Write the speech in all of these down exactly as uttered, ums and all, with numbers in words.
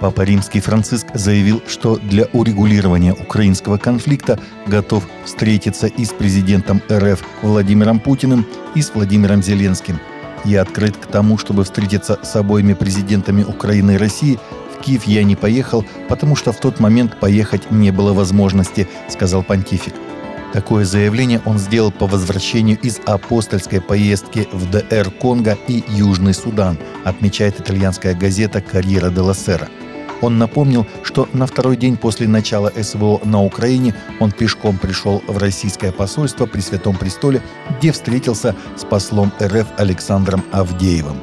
Папа Римский Франциск заявил, что для урегулирования украинского конфликта готов встретиться и с президентом эр эф Владимиром Путиным, и с Владимиром Зеленским. «Я открыт к тому, чтобы встретиться с обоими президентами Украины и России. В Киев я не поехал, потому что в тот момент поехать не было возможности», – сказал понтифик. Такое заявление он сделал по возвращению из апостольской поездки в ДР Конго и Южный Судан, отмечает итальянская газета «Карьера де ла Сера». Он напомнил, что на второй день после начала СВО на Украине он пешком пришел в российское посольство при Святом Престоле, где встретился с послом эр эф Александром Авдеевым.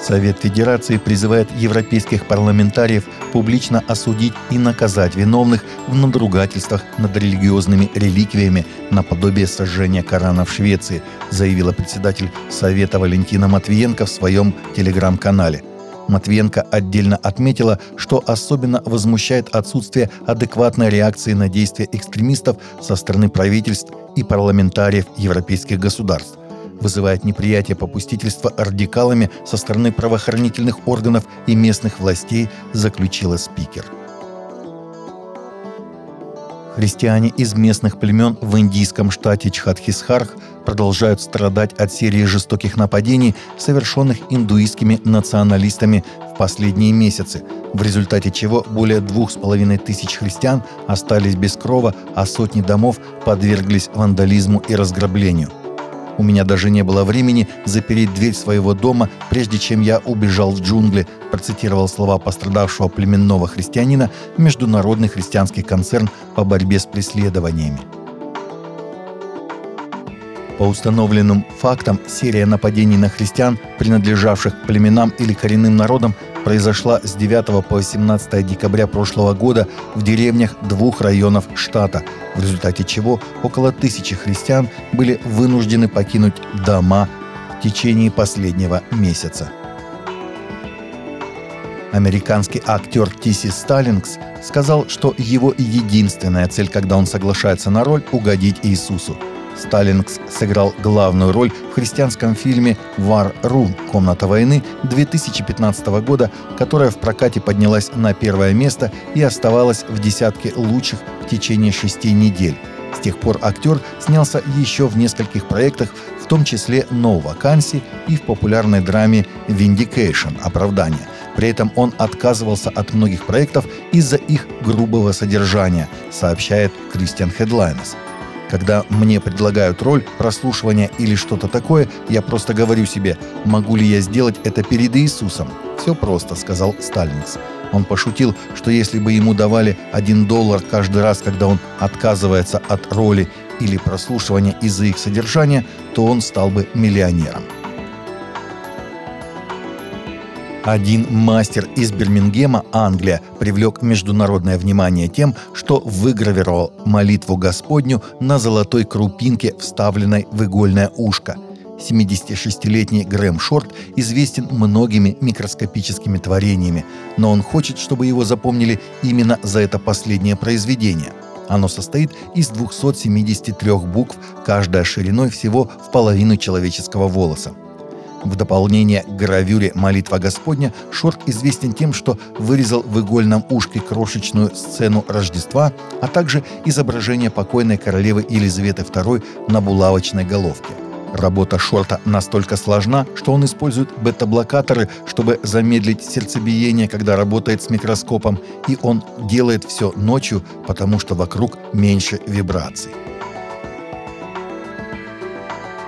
Совет Федерации призывает европейских парламентариев публично осудить и наказать виновных в надругательствах над религиозными реликвиями наподобие сожжения Корана в Швеции, заявила председатель Совета Валентина Матвиенко в своем телеграм-канале. Матвиенко отдельно отметила, что особенно возмущает отсутствие адекватной реакции на действия экстремистов со стороны правительств и парламентариев европейских государств. Вызывает неприятие попустительства радикалами со стороны правоохранительных органов и местных властей, заключила спикер. Христиане из местных племен в индийском штате Чхаттисгарх продолжают страдать от серии жестоких нападений, совершенных индуистскими националистами в последние месяцы, в результате чего более двух с половиной тысяч христиан остались без крова, а сотни домов подверглись вандализму и разграблению. «У меня даже не было времени запереть дверь своего дома, прежде чем я убежал в джунгли», процитировал слова пострадавшего племенного христианина Международный христианский концерн по борьбе с преследованиями. По установленным фактам, серия нападений на христиан, принадлежавших к племенам или коренным народам, произошла с девятого по семнадцатое декабря прошлого года в деревнях двух районов штата, в результате чего около тысячи христиан были вынуждены покинуть дома в течение последнего месяца. Американский актер Ти Си Сталлингс сказал, что его единственная цель, когда он соглашается на роль – угодить Иисусу. Сталлингс сыграл главную роль в христианском фильме «War Room. Комната войны» две тысячи пятнадцатого года, которая в прокате поднялась на первое место и оставалась в десятке лучших в течение шести недель. С тех пор актер снялся еще в нескольких проектах, в том числе «No Vacancy» и в популярной драме «Vindication. Оправдание». При этом он отказывался от многих проектов из-за их грубого содержания, сообщает Christian Headlines. «Когда мне предлагают роль, прослушивание или что-то такое, я просто говорю себе, могу ли я сделать это перед Иисусом? Все просто», — сказал Сталлингс. Он пошутил, что если бы ему давали один доллар каждый раз, когда он отказывается от роли или прослушивания из-за их содержания, то он стал бы миллионером. Один мастер из Бирмингема, Англия, привлек международное внимание тем, что выгравировал молитву Господню на золотой крупинке, вставленной в игольное ушко. семидесятишестилетний Грэм Шорт известен многими микроскопическими творениями, но он хочет, чтобы его запомнили именно за это последнее произведение. Оно состоит из двухсот семидесяти трёх букв, каждая шириной всего в половину человеческого волоса. В дополнение к гравюре «Молитва Господня» Шорт известен тем, что вырезал в игольном ушке крошечную сцену Рождества, а также изображение покойной королевы Елизаветы второй на булавочной головке. Работа Шорта настолько сложна, что он использует бета-блокаторы, чтобы замедлить сердцебиение, когда работает с микроскопом, и он делает все ночью, потому что вокруг меньше вибраций.